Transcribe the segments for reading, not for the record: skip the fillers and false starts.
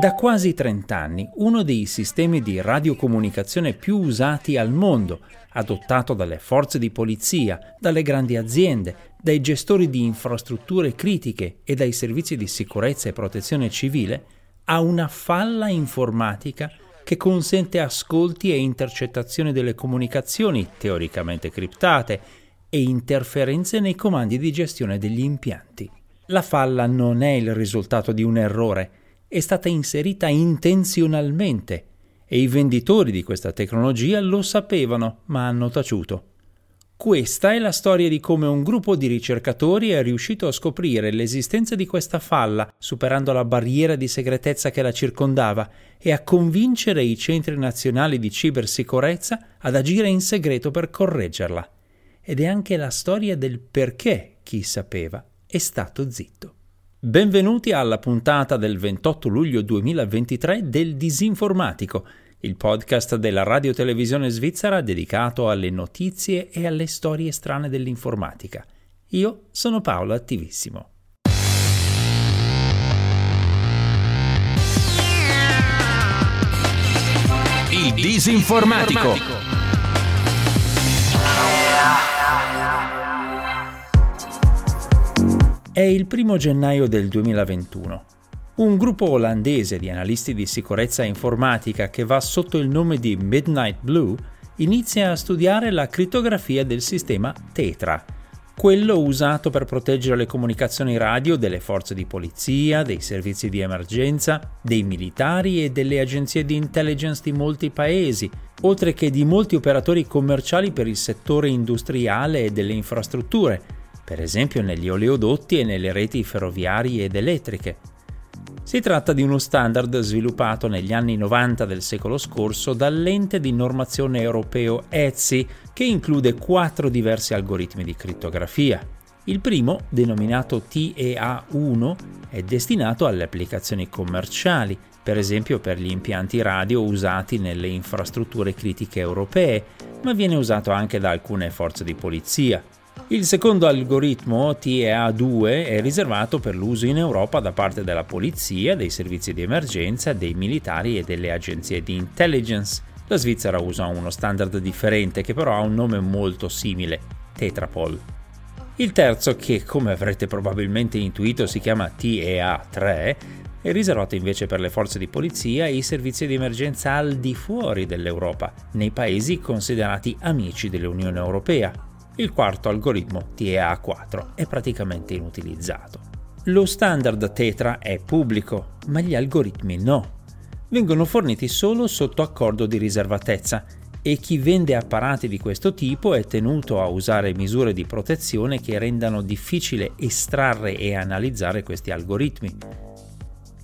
Da quasi 30 anni, uno dei sistemi di radiocomunicazione più usati al mondo, adottato dalle forze di polizia, dalle grandi aziende, dai gestori di infrastrutture critiche e dai servizi di sicurezza e protezione civile, ha una falla informatica che consente ascolti e intercettazioni delle comunicazioni teoricamente criptate e interferenze nei comandi di gestione degli impianti. La falla non è il risultato di un errore, è stata inserita intenzionalmente e i venditori di questa tecnologia lo sapevano, ma hanno taciuto. Questa è la storia di come un gruppo di ricercatori è riuscito a scoprire l'esistenza di questa falla, superando la barriera di segretezza che la circondava, e a convincere i centri nazionali di cibersicurezza ad agire in segreto per correggerla. Ed è anche la storia del perché chi sapeva è stato zitto. Benvenuti alla puntata del 28 luglio 2023 del Disinformatico, il podcast della Radio Televisione Svizzera dedicato alle notizie e alle storie strane dell'informatica. Io sono Paolo Attivissimo. Il Disinformatico. È il 1 gennaio del 2021. Un gruppo olandese di analisti di sicurezza informatica che va sotto il nome di Midnight Blue inizia a studiare la crittografia del sistema TETRA, quello usato per proteggere le comunicazioni radio delle forze di polizia, dei servizi di emergenza, dei militari e delle agenzie di intelligence di molti paesi, oltre che di molti operatori commerciali per il settore industriale e delle infrastrutture, per esempio negli oleodotti e nelle reti ferroviarie ed elettriche. Si tratta di uno standard sviluppato negli anni 90 del secolo scorso dall'ente di normazione europeo ETSI, che include 4 diversi algoritmi di crittografia. Il primo, denominato TEA1, è destinato alle applicazioni commerciali, per esempio per gli impianti radio usati nelle infrastrutture critiche europee, ma viene usato anche da alcune forze di polizia. Il secondo algoritmo, TEA2, è riservato per l'uso in Europa da parte della polizia, dei servizi di emergenza, dei militari e delle agenzie di intelligence. La Svizzera usa uno standard differente che però ha un nome molto simile, Tetrapol. Il terzo, che come avrete probabilmente intuito si chiama TEA3, è riservato invece per le forze di polizia e i servizi di emergenza al di fuori dell'Europa, nei paesi considerati amici dell'Unione Europea. Il quarto algoritmo, TEA4, è praticamente inutilizzato. Lo standard TETRA è pubblico, ma gli algoritmi no. Vengono forniti solo sotto accordo di riservatezza e chi vende apparati di questo tipo è tenuto a usare misure di protezione che rendano difficile estrarre e analizzare questi algoritmi.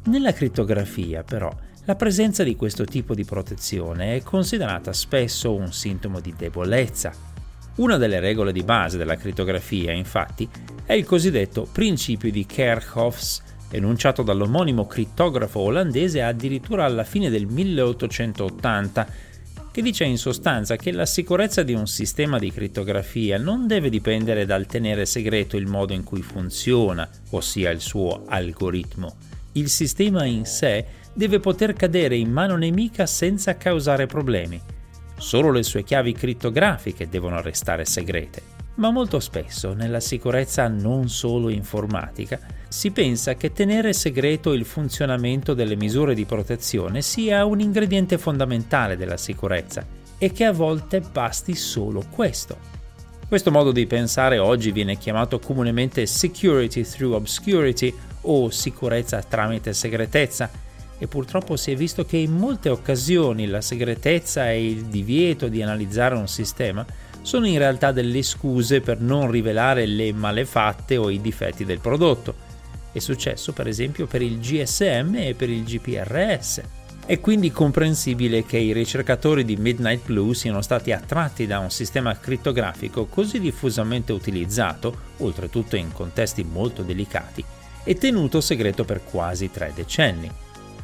Nella crittografia, però, la presenza di questo tipo di protezione è considerata spesso un sintomo di debolezza. Una delle regole di base della crittografia, infatti, è il cosiddetto principio di Kerckhoffs, enunciato dall'omonimo crittografo olandese addirittura alla fine del 1880, che dice in sostanza che la sicurezza di un sistema di crittografia non deve dipendere dal tenere segreto il modo in cui funziona, ossia il suo algoritmo. Il sistema in sé deve poter cadere in mano nemica senza causare problemi. Solo le sue chiavi crittografiche devono restare segrete. Ma molto spesso, nella sicurezza non solo informatica, si pensa che tenere segreto il funzionamento delle misure di protezione sia un ingrediente fondamentale della sicurezza e che a volte basti solo questo. Questo modo di pensare oggi viene chiamato comunemente security through obscurity o sicurezza tramite segretezza, e purtroppo si è visto che in molte occasioni la segretezza e il divieto di analizzare un sistema sono in realtà delle scuse per non rivelare le malefatte o i difetti del prodotto. È successo per esempio per il GSM e per il GPRS. È quindi comprensibile che i ricercatori di Midnight Blue siano stati attratti da un sistema crittografico così diffusamente utilizzato, oltretutto in contesti molto delicati, e tenuto segreto per quasi 3 decenni.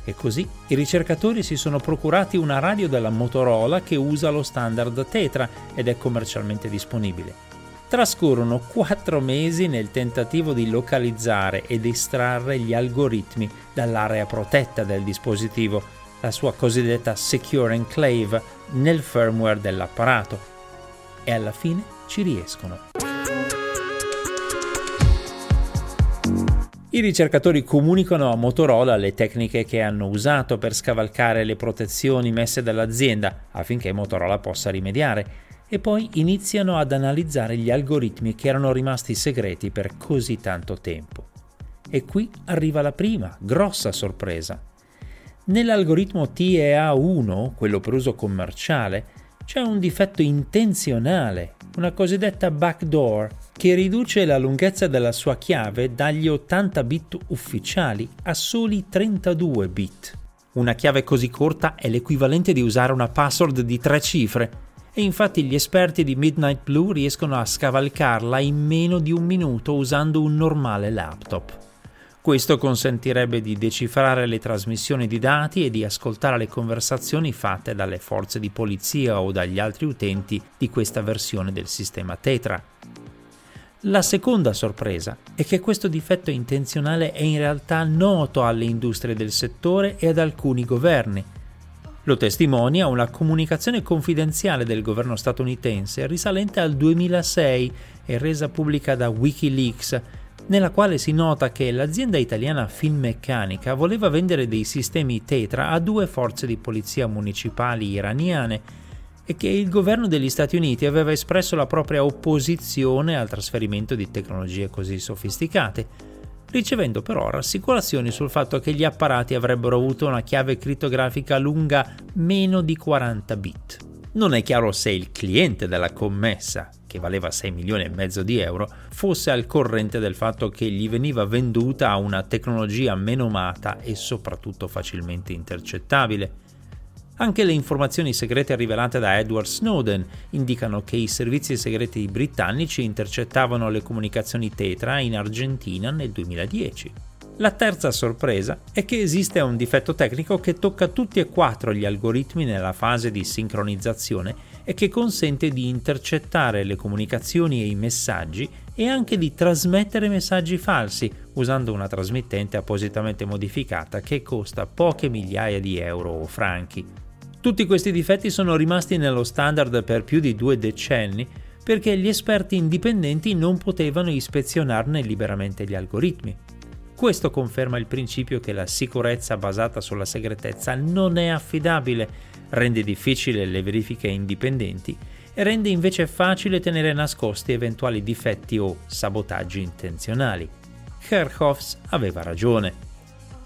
E così i ricercatori si sono procurati una radio della Motorola che usa lo standard Tetra ed è commercialmente disponibile. trascorrono 4 mesi nel tentativo di localizzare ed estrarre gli algoritmi dall'area protetta del dispositivo, la sua cosiddetta Secure Enclave, nel firmware dell'apparato. E alla fine ci riescono. I ricercatori comunicano a Motorola le tecniche che hanno usato per scavalcare le protezioni messe dall'azienda affinché Motorola possa rimediare, e poi iniziano ad analizzare gli algoritmi che erano rimasti segreti per così tanto tempo. E qui arriva la prima, grossa sorpresa. Nell'algoritmo TEA1, quello per uso commerciale, c'è un difetto intenzionale, una cosiddetta backdoor, che riduce la lunghezza della sua chiave dagli 80 bit ufficiali a soli 32 bit. Una chiave così corta è l'equivalente di usare una password di 3 cifre, e infatti gli esperti di Midnight Blue riescono a scavalcarla in meno di un minuto usando un normale laptop. Questo consentirebbe di decifrare le trasmissioni di dati e di ascoltare le conversazioni fatte dalle forze di polizia o dagli altri utenti di questa versione del sistema TETRA. La seconda sorpresa è che questo difetto intenzionale è in realtà noto alle industrie del settore e ad alcuni governi. Lo testimonia una comunicazione confidenziale del governo statunitense risalente al 2006 e resa pubblica da WikiLeaks, nella quale si nota che l'azienda italiana Finmeccanica voleva vendere dei sistemi Tetra a 2 forze di polizia municipali iraniane e che il governo degli Stati Uniti aveva espresso la propria opposizione al trasferimento di tecnologie così sofisticate, ricevendo però rassicurazioni sul fatto che gli apparati avrebbero avuto una chiave crittografica lunga meno di 40 bit. Non è chiaro se il cliente della commessa, che valeva 6,5 milioni di euro, fosse al corrente del fatto che gli veniva venduta una tecnologia menomata e soprattutto facilmente intercettabile. Anche le informazioni segrete rivelate da Edward Snowden indicano che i servizi segreti britannici intercettavano le comunicazioni Tetra in Argentina nel 2010. La terza sorpresa è che esiste un difetto tecnico che tocca tutti e 4 gli algoritmi nella fase di sincronizzazione e che consente di intercettare le comunicazioni e i messaggi e anche di trasmettere messaggi falsi usando una trasmittente appositamente modificata che costa poche migliaia di euro o franchi. Tutti questi difetti sono rimasti nello standard per più di 2 decenni perché gli esperti indipendenti non potevano ispezionarne liberamente gli algoritmi. Questo conferma il principio che la sicurezza basata sulla segretezza non è affidabile, rende difficile le verifiche indipendenti e rende invece facile tenere nascosti eventuali difetti o sabotaggi intenzionali. Kerckhoffs aveva ragione.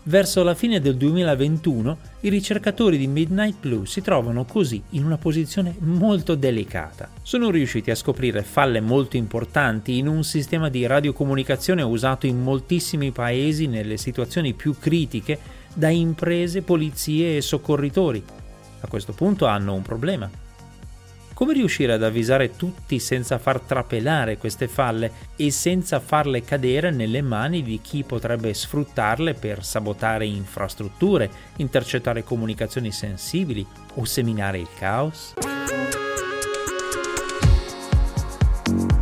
Verso la fine del 2021 i ricercatori di Midnight Blue si trovano così in una posizione molto delicata. Sono riusciti a scoprire falle molto importanti in un sistema di radiocomunicazione usato in moltissimi paesi nelle situazioni più critiche da imprese, polizie e soccorritori. A questo punto hanno un problema. Come riuscire ad avvisare tutti senza far trapelare queste falle e senza farle cadere nelle mani di chi potrebbe sfruttarle per sabotare infrastrutture, intercettare comunicazioni sensibili o seminare il caos?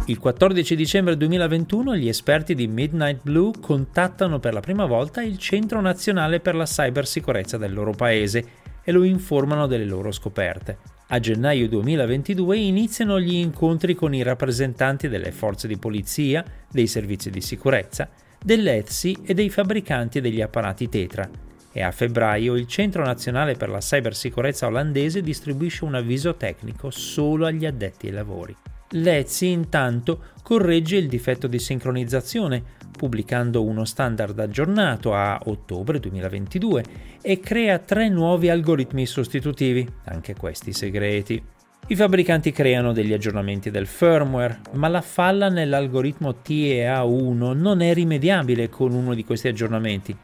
Il 14 dicembre 2021 gli esperti di Midnight Blue contattano per la prima volta il Centro Nazionale per la Cybersicurezza del loro paese e lo informano delle loro scoperte. A gennaio 2022 iniziano gli incontri con i rappresentanti delle forze di polizia, dei servizi di sicurezza, dell'ETSI e dei fabbricanti degli apparati Tetra. E a febbraio il Centro Nazionale per la Cybersicurezza olandese distribuisce un avviso tecnico solo agli addetti ai lavori. L'ETSI intanto corregge il difetto di sincronizzazione, pubblicando uno standard aggiornato a ottobre 2022 e crea 3 nuovi algoritmi sostitutivi, anche questi segreti. I fabbricanti creano degli aggiornamenti del firmware, ma la falla nell'algoritmo TEA1 non è rimediabile con uno di questi aggiornamenti.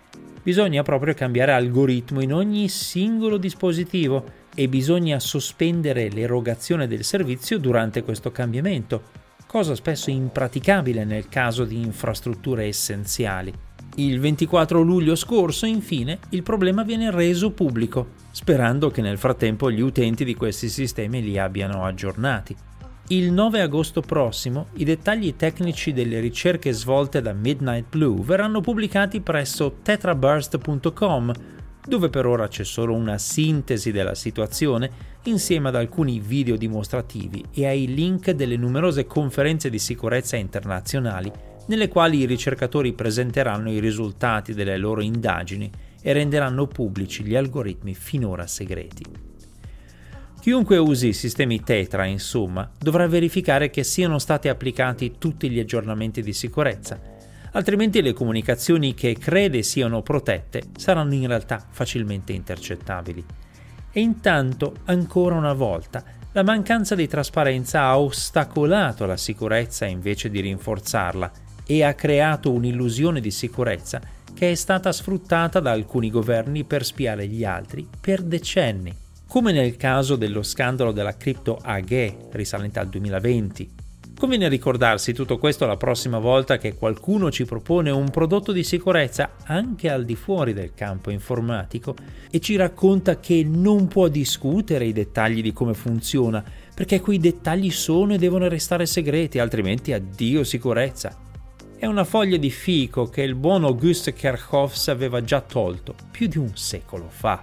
Bisogna proprio cambiare algoritmo in ogni singolo dispositivo e bisogna sospendere l'erogazione del servizio durante questo cambiamento, cosa spesso impraticabile nel caso di infrastrutture essenziali. Il 24 luglio scorso, infine, il problema viene reso pubblico, sperando che nel frattempo gli utenti di questi sistemi li abbiano aggiornati. Il 9 agosto prossimo i dettagli tecnici delle ricerche svolte da Midnight Blue verranno pubblicati presso tetraburst.com, dove per ora c'è solo una sintesi della situazione insieme ad alcuni video dimostrativi e ai link delle numerose conferenze di sicurezza internazionali nelle quali i ricercatori presenteranno i risultati delle loro indagini e renderanno pubblici gli algoritmi finora segreti. Chiunque usi i sistemi TETRA, insomma, dovrà verificare che siano stati applicati tutti gli aggiornamenti di sicurezza, altrimenti le comunicazioni che crede siano protette saranno in realtà facilmente intercettabili. E intanto, ancora una volta, la mancanza di trasparenza ha ostacolato la sicurezza invece di rinforzarla e ha creato un'illusione di sicurezza che è stata sfruttata da alcuni governi per spiare gli altri per decenni, come nel caso dello scandalo della Crypto AG risalente al 2020. Conviene ricordarsi tutto questo la prossima volta che qualcuno ci propone un prodotto di sicurezza anche al di fuori del campo informatico e ci racconta che non può discutere i dettagli di come funziona, perché quei dettagli sono e devono restare segreti, altrimenti addio sicurezza. È una foglia di fico che il buon August Kerckhoffs aveva già tolto più di un secolo fa.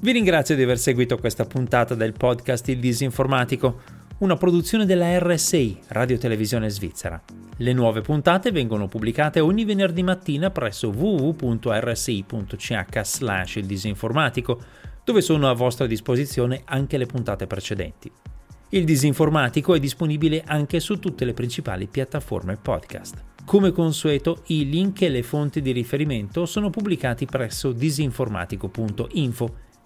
Vi ringrazio di aver seguito questa puntata del podcast Il Disinformatico, una produzione della RSI, Radio Televisione Svizzera. Le nuove puntate vengono pubblicate ogni venerdì mattina presso www.rsi.ch/ildisinformatico, dove sono a vostra disposizione anche le puntate precedenti. Il Disinformatico è disponibile anche su tutte le principali piattaforme podcast. Come consueto, i link e le fonti di riferimento sono pubblicati presso disinformatico.info.